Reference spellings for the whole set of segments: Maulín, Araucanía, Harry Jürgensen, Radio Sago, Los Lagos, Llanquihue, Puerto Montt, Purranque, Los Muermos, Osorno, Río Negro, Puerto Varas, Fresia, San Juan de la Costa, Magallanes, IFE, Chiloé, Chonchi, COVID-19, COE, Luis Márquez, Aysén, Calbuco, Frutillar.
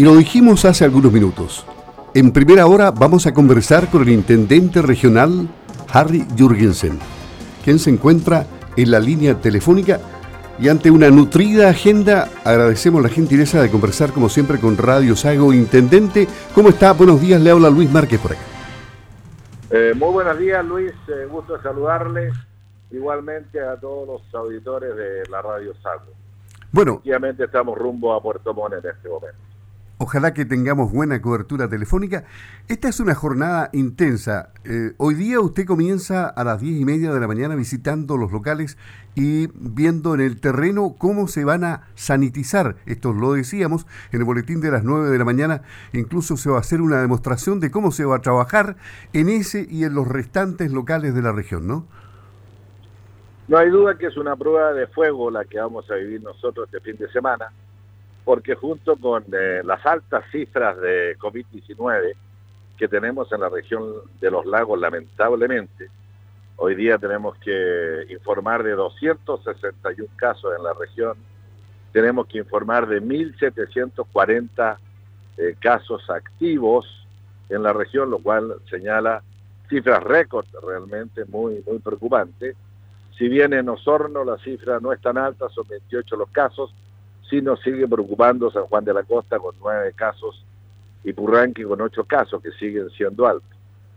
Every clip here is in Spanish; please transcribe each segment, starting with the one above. Y lo dijimos hace algunos minutos. En primera hora vamos a conversar con el intendente regional Harry Jürgensen, quien se encuentra en la línea telefónica. Y ante una nutrida agenda, agradecemos la gentileza de conversar como siempre con Radio Sago. Intendente, ¿cómo está? Buenos días, le habla Luis Márquez por acá. Muy buenos días, Luis, gusto de saludarle, igualmente a todos los auditores de la Radio Sago. Bueno, efectivamente estamos rumbo a Puerto Montt en este momento. Ojalá que tengamos buena cobertura telefónica. Esta es una jornada intensa. Hoy día usted comienza a las 10:30 de la mañana visitando los locales y viendo en el terreno cómo se van a sanitizar. Esto lo decíamos en el boletín de las 9 de la mañana. Incluso se va a hacer una demostración de cómo se va a trabajar en ese y en los restantes locales de la región, ¿no? No hay duda que es una prueba de fuego la que vamos a vivir nosotros este fin de semana, porque junto con las altas cifras de COVID-19 que tenemos en la región de Los Lagos, lamentablemente, hoy día tenemos que informar de 261 casos en la región, tenemos que informar de 1.740 casos activos en la región, lo cual señala cifras récord realmente muy preocupantes. Si bien en Osorno la cifra no es tan alta, son 28 los casos, sí nos sigue preocupando San Juan de la Costa con 9 casos y Purranque con 8 casos que siguen siendo altos.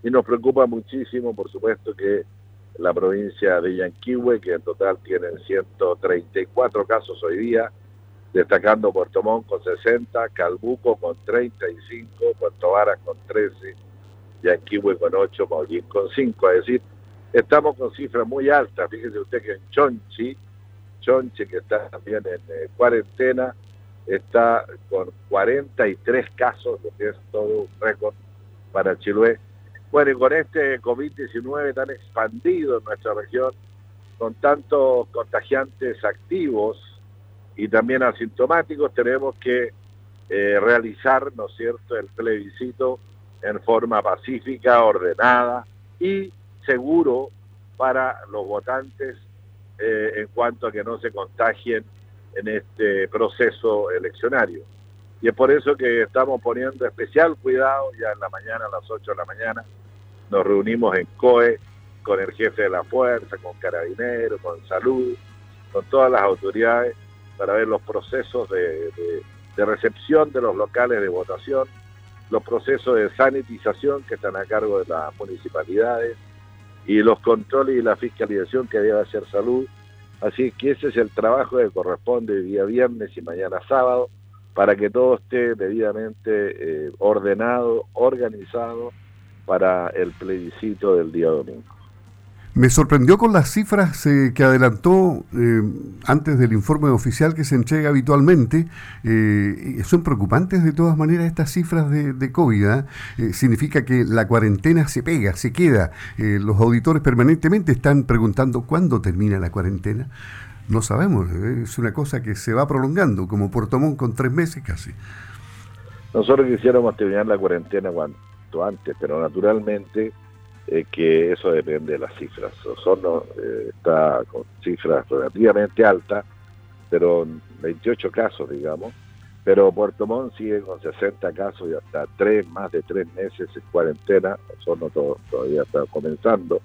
Y nos preocupa muchísimo, por supuesto, que la provincia de Llanquihue, que en total tienen 134 casos hoy día, destacando Puerto Montt con 60, Calbuco con 35, Puerto Varas con 13, Llanquihue con 8, Maulín con 5. Es decir, estamos con cifras muy altas. Fíjese usted que en Chonchi, que está también en cuarentena, está con 43 casos, lo que es todo un récord para Chiloé. Bueno, y con este COVID-19 tan expandido en nuestra región, con tantos contagiantes activos y también asintomáticos, tenemos que realizar, ¿no es cierto?, el plebiscito en forma pacífica, ordenada y seguro para los votantes, en cuanto a que no se contagien en este proceso eleccionario. Y es por eso que estamos poniendo especial cuidado. Ya en la mañana, a las 8 de la mañana, nos reunimos en COE con el jefe de la fuerza, con carabineros, con salud, con todas las autoridades para ver los procesos de recepción de los locales de votación, los procesos de sanitización que están a cargo de las municipalidades, y los controles y la fiscalización que debe hacer salud. Así que ese es el trabajo que corresponde día viernes y mañana sábado, para que todo esté debidamente ordenado, organizado para el plebiscito del día domingo. Me sorprendió con las cifras que adelantó antes del informe oficial que se entrega habitualmente. Son preocupantes de todas maneras estas cifras de COVID. Significa que la cuarentena se pega, se queda. Los auditores permanentemente están preguntando cuándo termina la cuarentena. No sabemos, es una cosa que se va prolongando, como Puerto Montt con 3 meses casi. Nosotros quisiéramos terminar la cuarentena cuanto antes, pero naturalmente que eso depende de las cifras. Osorno está con cifras relativamente altas, pero 28 casos, digamos, pero Puerto Montt sigue con 60 casos y hasta más de tres meses en cuarentena. Osorno todavía está comenzando,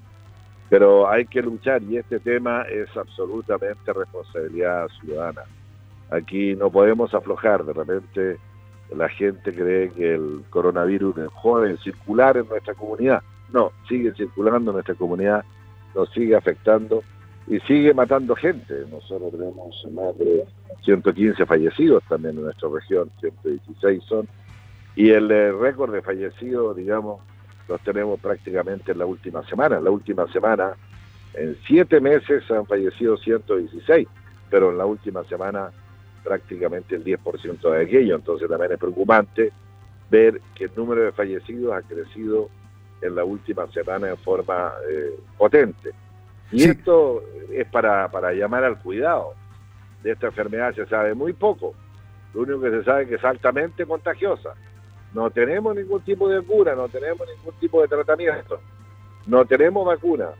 pero hay que luchar, y este tema es absolutamente responsabilidad ciudadana. Aquí no podemos aflojar. De repente la gente cree que el coronavirus es joven circular en nuestra comunidad. No, sigue circulando en nuestra comunidad, nos sigue afectando y sigue matando gente. Nosotros tenemos más de 115 fallecidos también en nuestra región, 116 son. Y el récord de fallecidos, digamos, los tenemos prácticamente en la última semana. En la última semana, en 7 meses han fallecido 116, pero en la última semana prácticamente el 10% de aquello. Entonces también es preocupante ver que el número de fallecidos ha crecido en la última semana en forma potente. Y sí, esto es para llamar al cuidado. De esta enfermedad se sabe muy poco. Lo único que se sabe es que es altamente contagiosa. No tenemos ningún tipo de cura, no tenemos ningún tipo de tratamiento, no tenemos vacuna.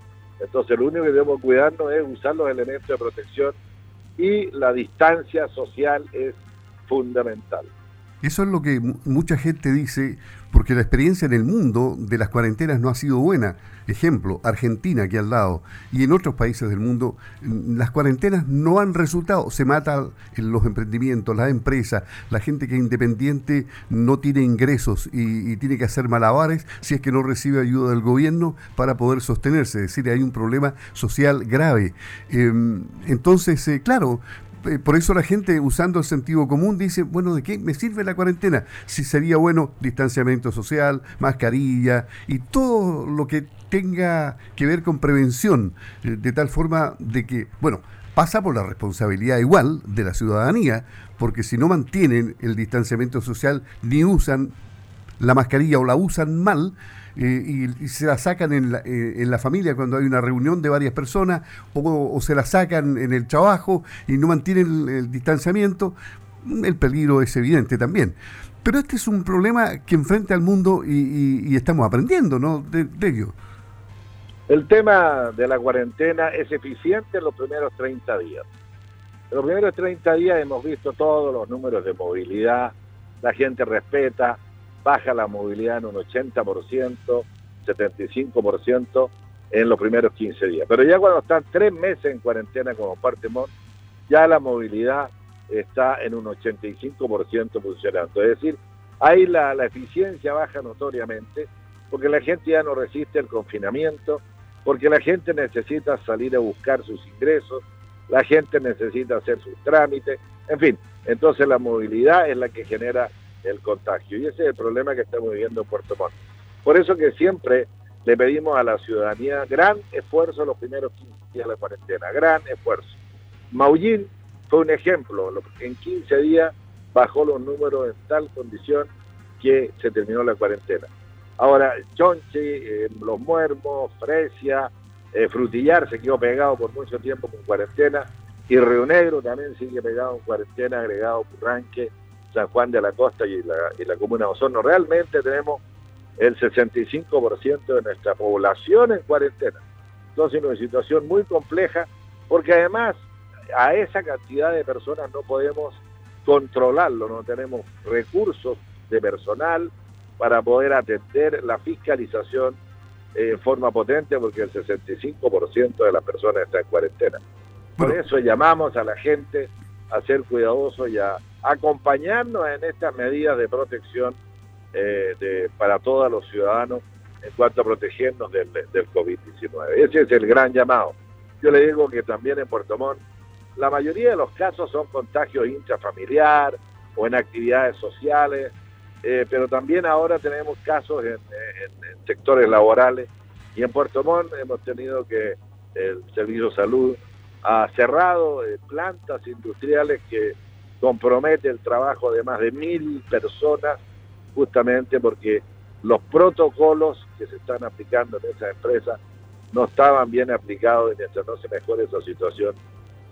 Entonces lo único que debemos cuidarnos es usar los elementos de protección, y la distancia social es fundamental. Eso es lo que mucha gente dice, porque la experiencia en el mundo de las cuarentenas no ha sido buena. Ejemplo, Argentina, aquí al lado, y en otros países del mundo, las cuarentenas no han resultado. Se matan los emprendimientos, las empresas, la gente que es independiente no tiene ingresos y tiene que hacer malabares si es que no recibe ayuda del gobierno para poder sostenerse. Es decir, hay un problema social grave. Entonces, claro, por eso la gente, usando el sentido común, dice, bueno, ¿de qué me sirve la cuarentena? Si sería bueno distanciamiento social, mascarilla y todo lo que tenga que ver con prevención, de tal forma de que, bueno, pasa por la responsabilidad igual de la ciudadanía, porque si no mantienen el distanciamiento social ni usan la mascarilla o la usan mal, y se la sacan en la familia cuando hay una reunión de varias personas, o se la sacan en el trabajo y no mantienen el distanciamiento, el peligro es evidente también. Pero este es un problema que enfrenta al mundo y estamos aprendiendo, ¿no?, de ello. El tema de la cuarentena es eficiente en los primeros 30 días. En los primeros 30 días hemos visto todos los números de movilidad, la gente respeta, baja la movilidad en un 80%, 75% en los primeros 15 días. Pero ya cuando están 3 meses en cuarentena como Puerto Montt, ya la movilidad está en un 85% funcionando. Es decir, ahí la eficiencia baja notoriamente, porque la gente ya no resiste el confinamiento, porque la gente necesita salir a buscar sus ingresos, la gente necesita hacer sus trámites, en fin. Entonces la movilidad es la que genera el contagio, y ese es el problema que estamos viviendo en Puerto Montt. Por eso que siempre le pedimos a la ciudadanía gran esfuerzo los primeros 15 días de la cuarentena, gran esfuerzo. Maulín fue un ejemplo, en 15 días bajó los números en tal condición que se terminó la cuarentena. Ahora, Chonchi, Los Muermos, Fresia, Frutillar se quedó pegado por mucho tiempo con cuarentena, y Río Negro también sigue pegado en cuarentena, agregado Purranque, San Juan de la Costa y la comuna de Osorno. Realmente tenemos el 65% de nuestra población en cuarentena. Entonces, una situación muy compleja, porque además a esa cantidad de personas no podemos controlarlo, no tenemos recursos de personal para poder atender la fiscalización en forma potente, porque el 65% de las personas está en cuarentena. Por eso llamamos a la gente a ser cuidadosos y a acompañarnos en estas medidas de protección para todos los ciudadanos en cuanto a protegernos del COVID-19. Ese es el gran llamado. Yo le digo que también en Puerto Montt la mayoría de los casos son contagios intrafamiliar o en actividades sociales, pero también ahora tenemos casos en sectores laborales, y en Puerto Montt hemos tenido que el Servicio de Salud ha cerrado plantas industriales que compromete el trabajo de más de 1,000 personas, justamente porque los protocolos que se están aplicando en esas empresas no estaban bien aplicados, y mientras no se mejore esa situación,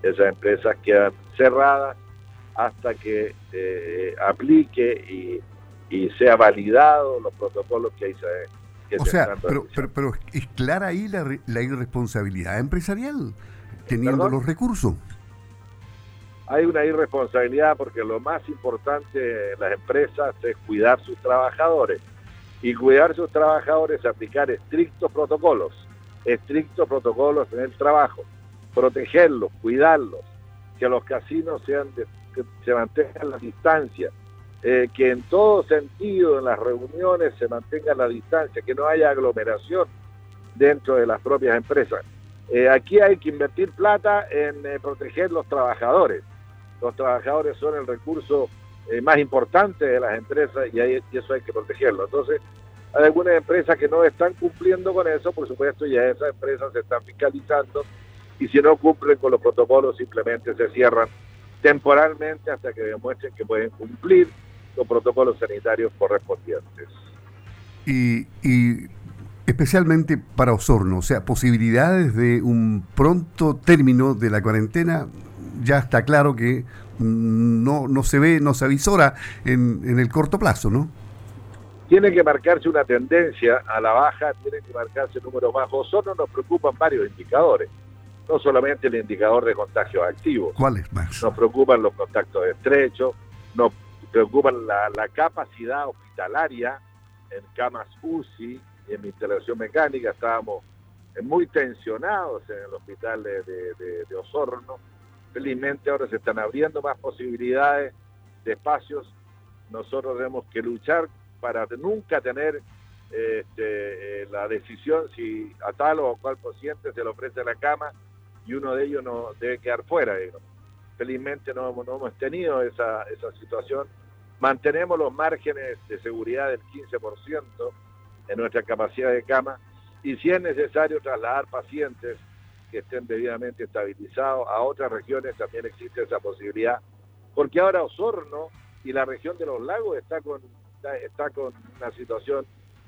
esas empresas quedan cerradas hasta que aplique y sea validado los protocolos que ahí se que o se sea, están pero es clara ahí la irresponsabilidad empresarial, teniendo ¿Perdón? Los recursos. Hay una irresponsabilidad, porque lo más importante de las empresas es cuidar sus trabajadores. Y cuidar sus trabajadores es aplicar estrictos protocolos en el trabajo, protegerlos, cuidarlos, que los casinos que se mantengan la distancia, que en todo sentido en las reuniones se mantenga la distancia, que no haya aglomeración dentro de las propias empresas. Aquí hay que invertir plata en proteger los trabajadores. Los trabajadores son el recurso más importante de las empresas, y eso hay que protegerlo. Entonces, hay algunas empresas que no están cumpliendo con eso, por supuesto, y a esas empresas se están fiscalizando, y si no cumplen con los protocolos simplemente se cierran temporalmente hasta que demuestren que pueden cumplir los protocolos sanitarios correspondientes. Y especialmente para Osorno, o sea, posibilidades de un pronto término de la cuarentena, ya está claro que no se ve, no se avisora en el corto plazo, ¿no? Tiene que marcarse una tendencia a la baja, tiene que marcarse números bajos. Osorno nos preocupan varios indicadores, no solamente el indicador de contagios activos. ¿Cuáles más? Nos preocupan los contactos estrechos, nos que ocupan la capacidad hospitalaria en camas UCI y en ventilación mecánica. Estábamos muy tensionados en el hospital de Osorno. Felizmente ahora se están abriendo más posibilidades de espacios. Nosotros tenemos que luchar para nunca tener la decisión si a tal o cual paciente se le ofrece la cama y uno de ellos no debe quedar fuera, digamos. Felizmente no hemos tenido esa situación. Mantenemos los márgenes de seguridad del 15% en nuestra capacidad de cama, y si es necesario trasladar pacientes que estén debidamente estabilizados a otras regiones, también existe esa posibilidad, porque ahora Osorno y la región de Los Lagos está con una situación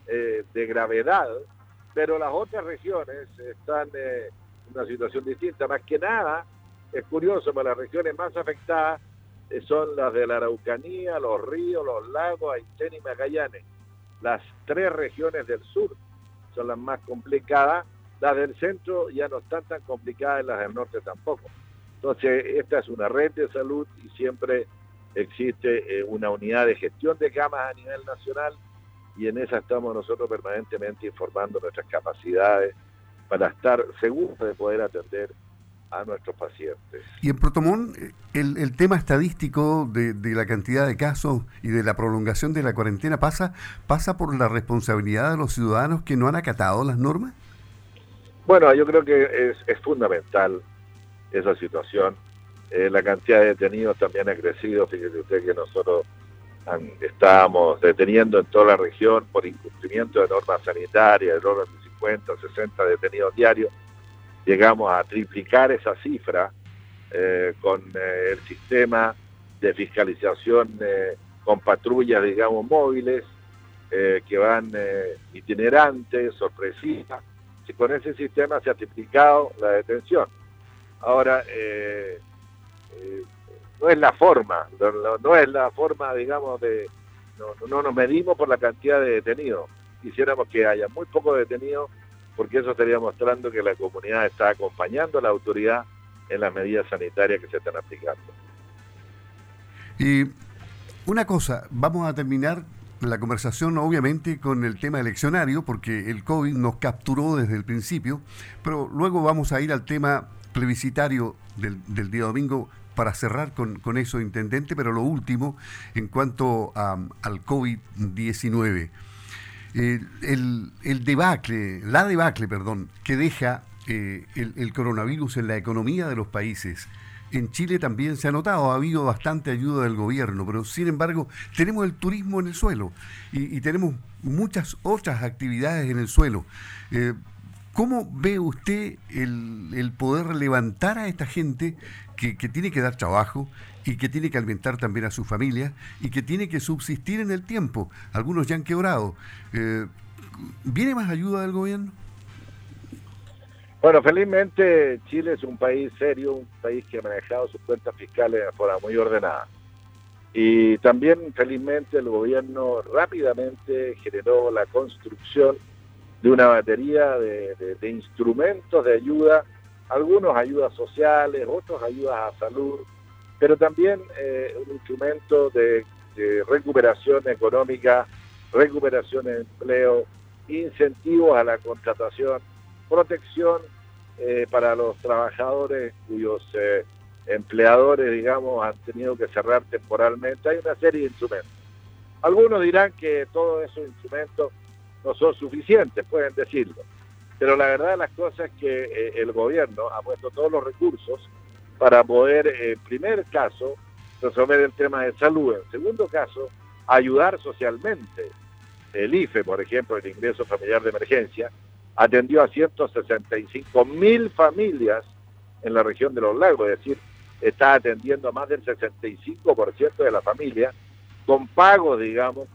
de gravedad, pero las otras regiones están en una situación distinta. Más que nada, es curioso, pero las regiones más afectadas son las de la Araucanía, los ríos, los lagos, Aysén y Magallanes. Las tres regiones del sur son las más complicadas. Las del centro ya no están tan complicadas, y las del norte tampoco. Entonces, esta es una red de salud y siempre existe una unidad de gestión de camas a nivel nacional, y en esa estamos nosotros permanentemente informando nuestras capacidades para estar seguros de poder atender a nuestros pacientes. Y en Puerto Montt, el tema estadístico de la cantidad de casos y de la prolongación de la cuarentena pasa por la responsabilidad de los ciudadanos que no han acatado las normas. Bueno, yo creo que es fundamental esa situación. La cantidad de detenidos también ha crecido. Fíjese usted que nosotros estábamos deteniendo en toda la región por incumplimiento de normas sanitarias, el orden de 50, 60 detenidos diarios. Llegamos a triplicar esa cifra con el sistema de fiscalización con patrullas, digamos, móviles que van itinerantes, sorpresivas. Y con ese sistema se ha triplicado la detención. Ahora, no es la forma, digamos, no nos medimos por la cantidad de detenidos. Quisiéramos que haya muy pocos detenidos, porque eso estaría mostrando que la comunidad está acompañando a la autoridad en las medidas sanitarias que se están aplicando. Y una cosa, vamos a terminar la conversación obviamente con el tema eleccionario, porque el COVID nos capturó desde el principio, pero luego vamos a ir al tema plebiscitario del día domingo para cerrar con eso, intendente. Pero lo último, en cuanto al COVID-19, la debacle, que deja el coronavirus en la economía de los países. En Chile también se ha notado, ha habido bastante ayuda del gobierno, pero sin embargo tenemos el turismo en el suelo y tenemos muchas otras actividades en el suelo. ¿Cómo ve usted el poder levantar a esta gente que tiene que dar trabajo y que tiene que alimentar también a su familia y que tiene que subsistir en el tiempo? Algunos ya han quebrado. ¿Viene más ayuda del gobierno? Bueno, felizmente Chile es un país serio, un país que ha manejado sus cuentas fiscales de forma muy ordenada. Y también, felizmente, el gobierno rápidamente generó la construcción de una batería de instrumentos de ayuda, algunos ayudas sociales, otros ayudas a salud, pero también un instrumento de recuperación económica, recuperación de empleo, incentivos a la contratación, protección para los trabajadores cuyos empleadores, digamos, han tenido que cerrar temporalmente. Hay una serie de instrumentos. Algunos dirán que todos esos instrumentos no son suficientes, pueden decirlo, pero la verdad de las cosas es que el gobierno ha puesto todos los recursos para poder, en primer caso, resolver el tema de salud, en segundo caso, ayudar socialmente. El IFE, por ejemplo, el ingreso familiar de emergencia, atendió a 165.000 familias en la región de Los Lagos, es decir, está atendiendo a más del 65% de la familia, con pagos, digamos,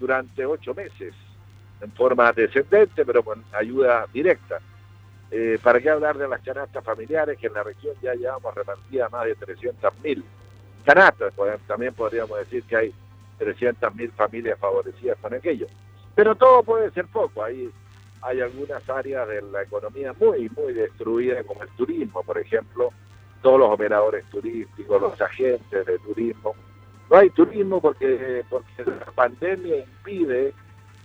durante 8 meses, en forma descendente, pero con ayuda directa. ¿Para qué hablar de las canastas familiares, que en la región ya llevamos repartidas más de 300.000 canastas? Pues, también podríamos decir que hay 300.000 familias favorecidas con aquello. Pero todo puede ser poco. Hay algunas áreas de la economía muy, muy destruidas, como el turismo, por ejemplo. Todos los operadores turísticos, los agentes de turismo no hay turismo porque la pandemia impide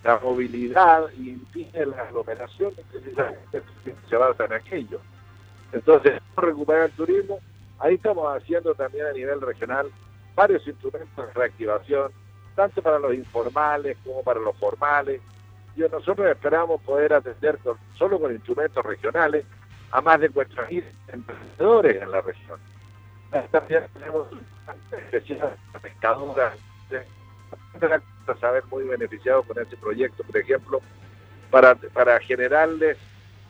la movilidad y impide las aglomeraciones que la gente se basa en aquello. Entonces, para recuperar el turismo, ahí estamos haciendo también a nivel regional varios instrumentos de reactivación, tanto para los informales como para los formales. Y nosotros esperamos poder atender solo con instrumentos regionales a más de 4.000 emprendedores en la región. También tenemos especiales de pescadoras, a saber, muy beneficiados con este proyecto, por ejemplo, para generarles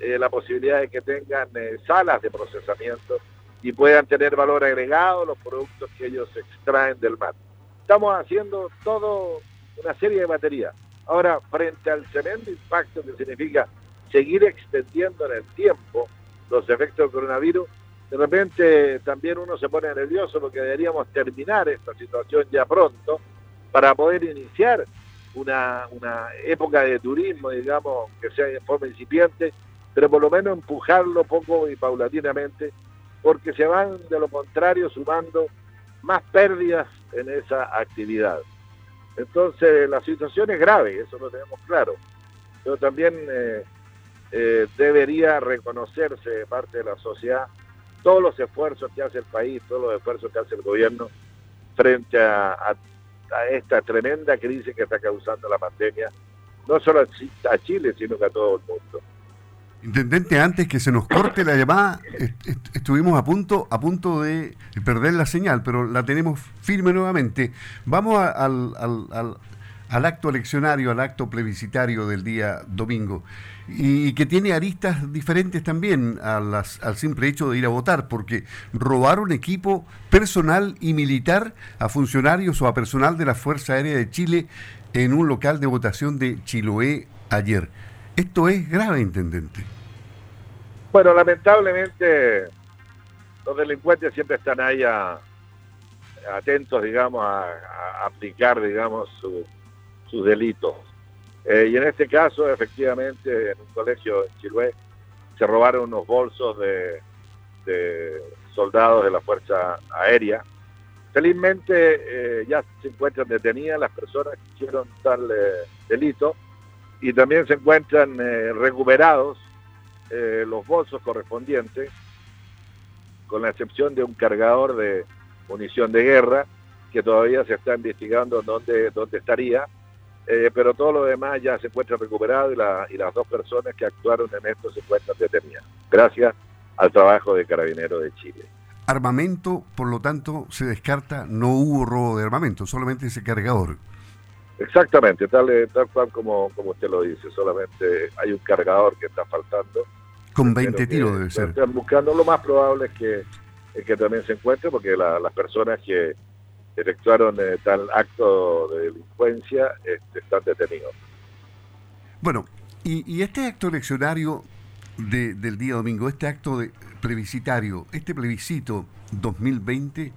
la posibilidad de que tengan salas de procesamiento y puedan tener valor agregado los productos que ellos extraen del mar. Estamos haciendo todo una serie de baterías. Ahora, frente al tremendo impacto que significa seguir extendiendo en el tiempo los efectos del coronavirus, de repente también uno se pone nervioso porque deberíamos terminar esta situación ya pronto para poder iniciar una época de turismo, digamos, que sea de forma incipiente, pero por lo menos empujarlo poco y paulatinamente, porque se van de lo contrario sumando más pérdidas en esa actividad. Entonces la situación es grave, eso lo tenemos claro, pero también debería reconocerse de parte de la sociedad todos los esfuerzos que hace el país, todos los esfuerzos que hace el gobierno frente a esta tremenda crisis que está causando la pandemia, no solo a Chile, sino que a todo el mundo. Intendente, antes que se nos corte la llamada, estuvimos a punto de perder la señal, pero la tenemos firme nuevamente. Vamos al acto eleccionario, al acto plebiscitario del día domingo, y que tiene aristas diferentes también al simple hecho de ir a votar, porque robaron equipo personal y militar a funcionarios o a personal de la Fuerza Aérea de Chile en un local de votación de Chiloé ayer. Esto es grave, intendente. Bueno, lamentablemente los delincuentes siempre están ahí atentos, digamos, a aplicar, digamos, sus delitos. Y en este caso, efectivamente, en un colegio en Chiloé se robaron unos bolsos de soldados de la Fuerza Aérea. Felizmente ya se encuentran detenidas las personas que hicieron tal delito y también se encuentran recuperados los bolsos correspondientes, con la excepción de un cargador de munición de guerra que todavía se está investigando dónde estaría. Pero todo lo demás ya se encuentra recuperado y las dos personas que actuaron en esto se encuentran detenidas, gracias al trabajo de Carabineros de Chile. Armamento, por lo tanto, se descarta, no hubo robo de armamento, solamente ese cargador. Exactamente, tal cual como usted lo dice, solamente hay un cargador que está faltando. Con 20 tiros debe ser. Están buscando, lo más probable es que también se encuentre, porque las personas que efectuaron tal acto de delincuencia, están detenidos. Bueno, y este acto eleccionario del día domingo, este acto plebiscitario, este plebiscito 2020,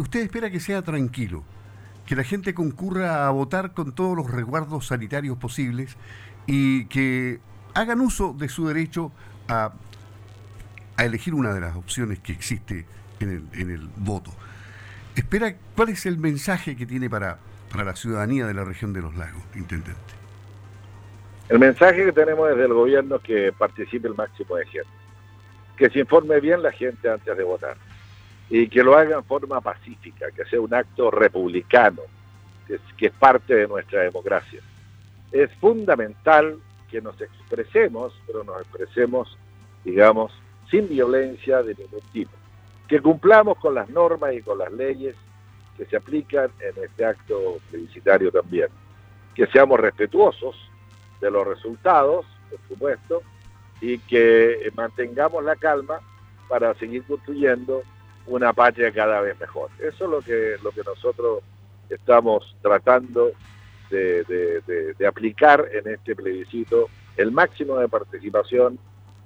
¿usted espera que sea tranquilo, que la gente concurra a votar con todos los resguardos sanitarios posibles y que hagan uso de su derecho a elegir una de las opciones que existe en el voto? Espera, ¿cuál es el mensaje que tiene para la ciudadanía de la región de Los Lagos, intendente? El mensaje que tenemos desde el gobierno es que participe el máximo de gente, que se informe bien la gente antes de votar y que lo haga en forma pacífica, que sea un acto republicano, que es parte de nuestra democracia. Es fundamental que nos expresemos, pero nos expresemos, digamos, sin violencia de ningún tipo, que cumplamos con las normas y con las leyes que se aplican en este acto plebiscitario también, que seamos respetuosos de los resultados, por supuesto, y que mantengamos la calma para seguir construyendo una patria cada vez mejor. Eso es lo que nosotros estamos tratando de aplicar en este plebiscito, el máximo de participación,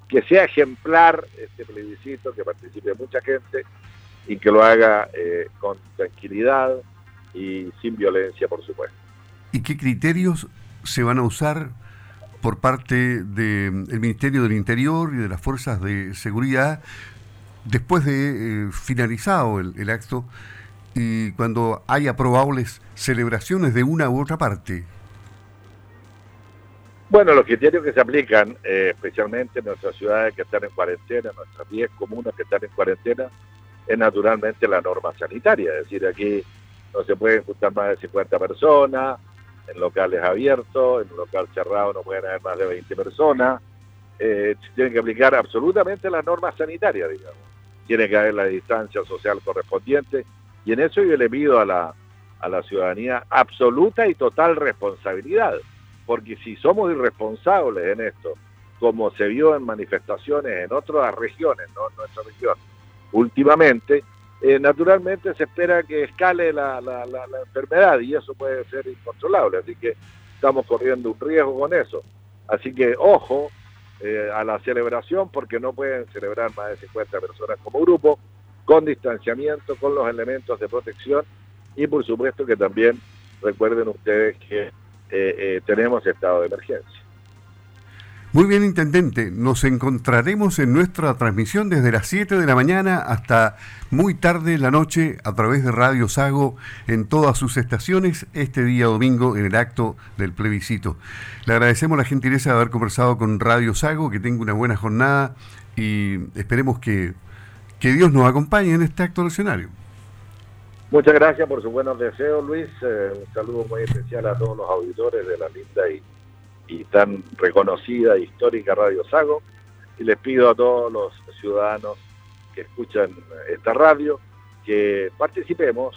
que sea ejemplar este plebiscito, que participe mucha gente y que lo haga con tranquilidad y sin violencia, por supuesto. ¿Y qué criterios se van a usar por parte del Ministerio del Interior y de las Fuerzas de Seguridad después de finalizado el acto y cuando haya probables celebraciones de una u otra parte? Bueno, los criterios que se aplican, especialmente en nuestras ciudades que están en cuarentena, en nuestras 10 comunas que están en cuarentena, es naturalmente la norma sanitaria. Es decir, aquí no se pueden juntar más de 50 personas, en locales abiertos, en un local cerrado no pueden haber más de 20 personas. Tienen que aplicar absolutamente las normas sanitarias, digamos. Tiene que haber la distancia social correspondiente, y en eso yo le pido a la ciudadanía absoluta y total responsabilidad, porque si somos irresponsables en esto, como se vio en manifestaciones en otras regiones, no en nuestra región, últimamente, naturalmente se espera que escale la enfermedad, y eso puede ser incontrolable, así que estamos corriendo un riesgo con eso. Así que ojo a la celebración, porque no pueden celebrar más de 50 personas como grupo, con distanciamiento, con los elementos de protección, y por supuesto que también recuerden ustedes que tenemos estado de emergencia. Muy bien, intendente, nos encontraremos en nuestra transmisión desde las 7 de la mañana hasta muy tarde la noche a través de Radio Sago en todas sus estaciones este día domingo en el acto del plebiscito. Le agradecemos la gentileza de haber conversado con Radio Sago, que tenga una buena jornada y esperemos que Dios nos acompañe en este acto eleccionario. Muchas gracias por sus buenos deseos, Luis. Un saludo muy especial a todos los auditores de la linda y tan reconocida histórica Radio Sago, y les pido a todos los ciudadanos que escuchan esta radio que participemos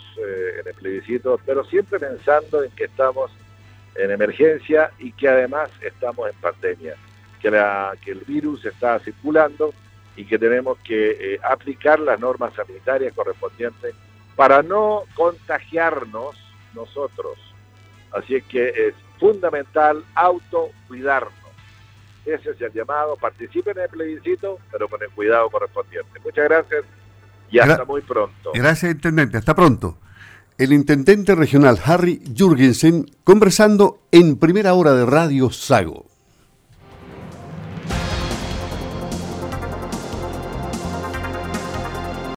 en el plebiscito, pero siempre pensando en que estamos en emergencia y que además estamos en pandemia, que el virus está circulando y que tenemos que aplicar las normas sanitarias correspondientes para no contagiarnos nosotros. Así es que es fundamental autocuidarnos. Ese es el llamado. Participen en el plebiscito, pero con el cuidado correspondiente. Muchas gracias y hasta muy pronto. Gracias, intendente. Hasta pronto. El intendente regional Harry Jürgensen conversando en primera hora de Radio Sago.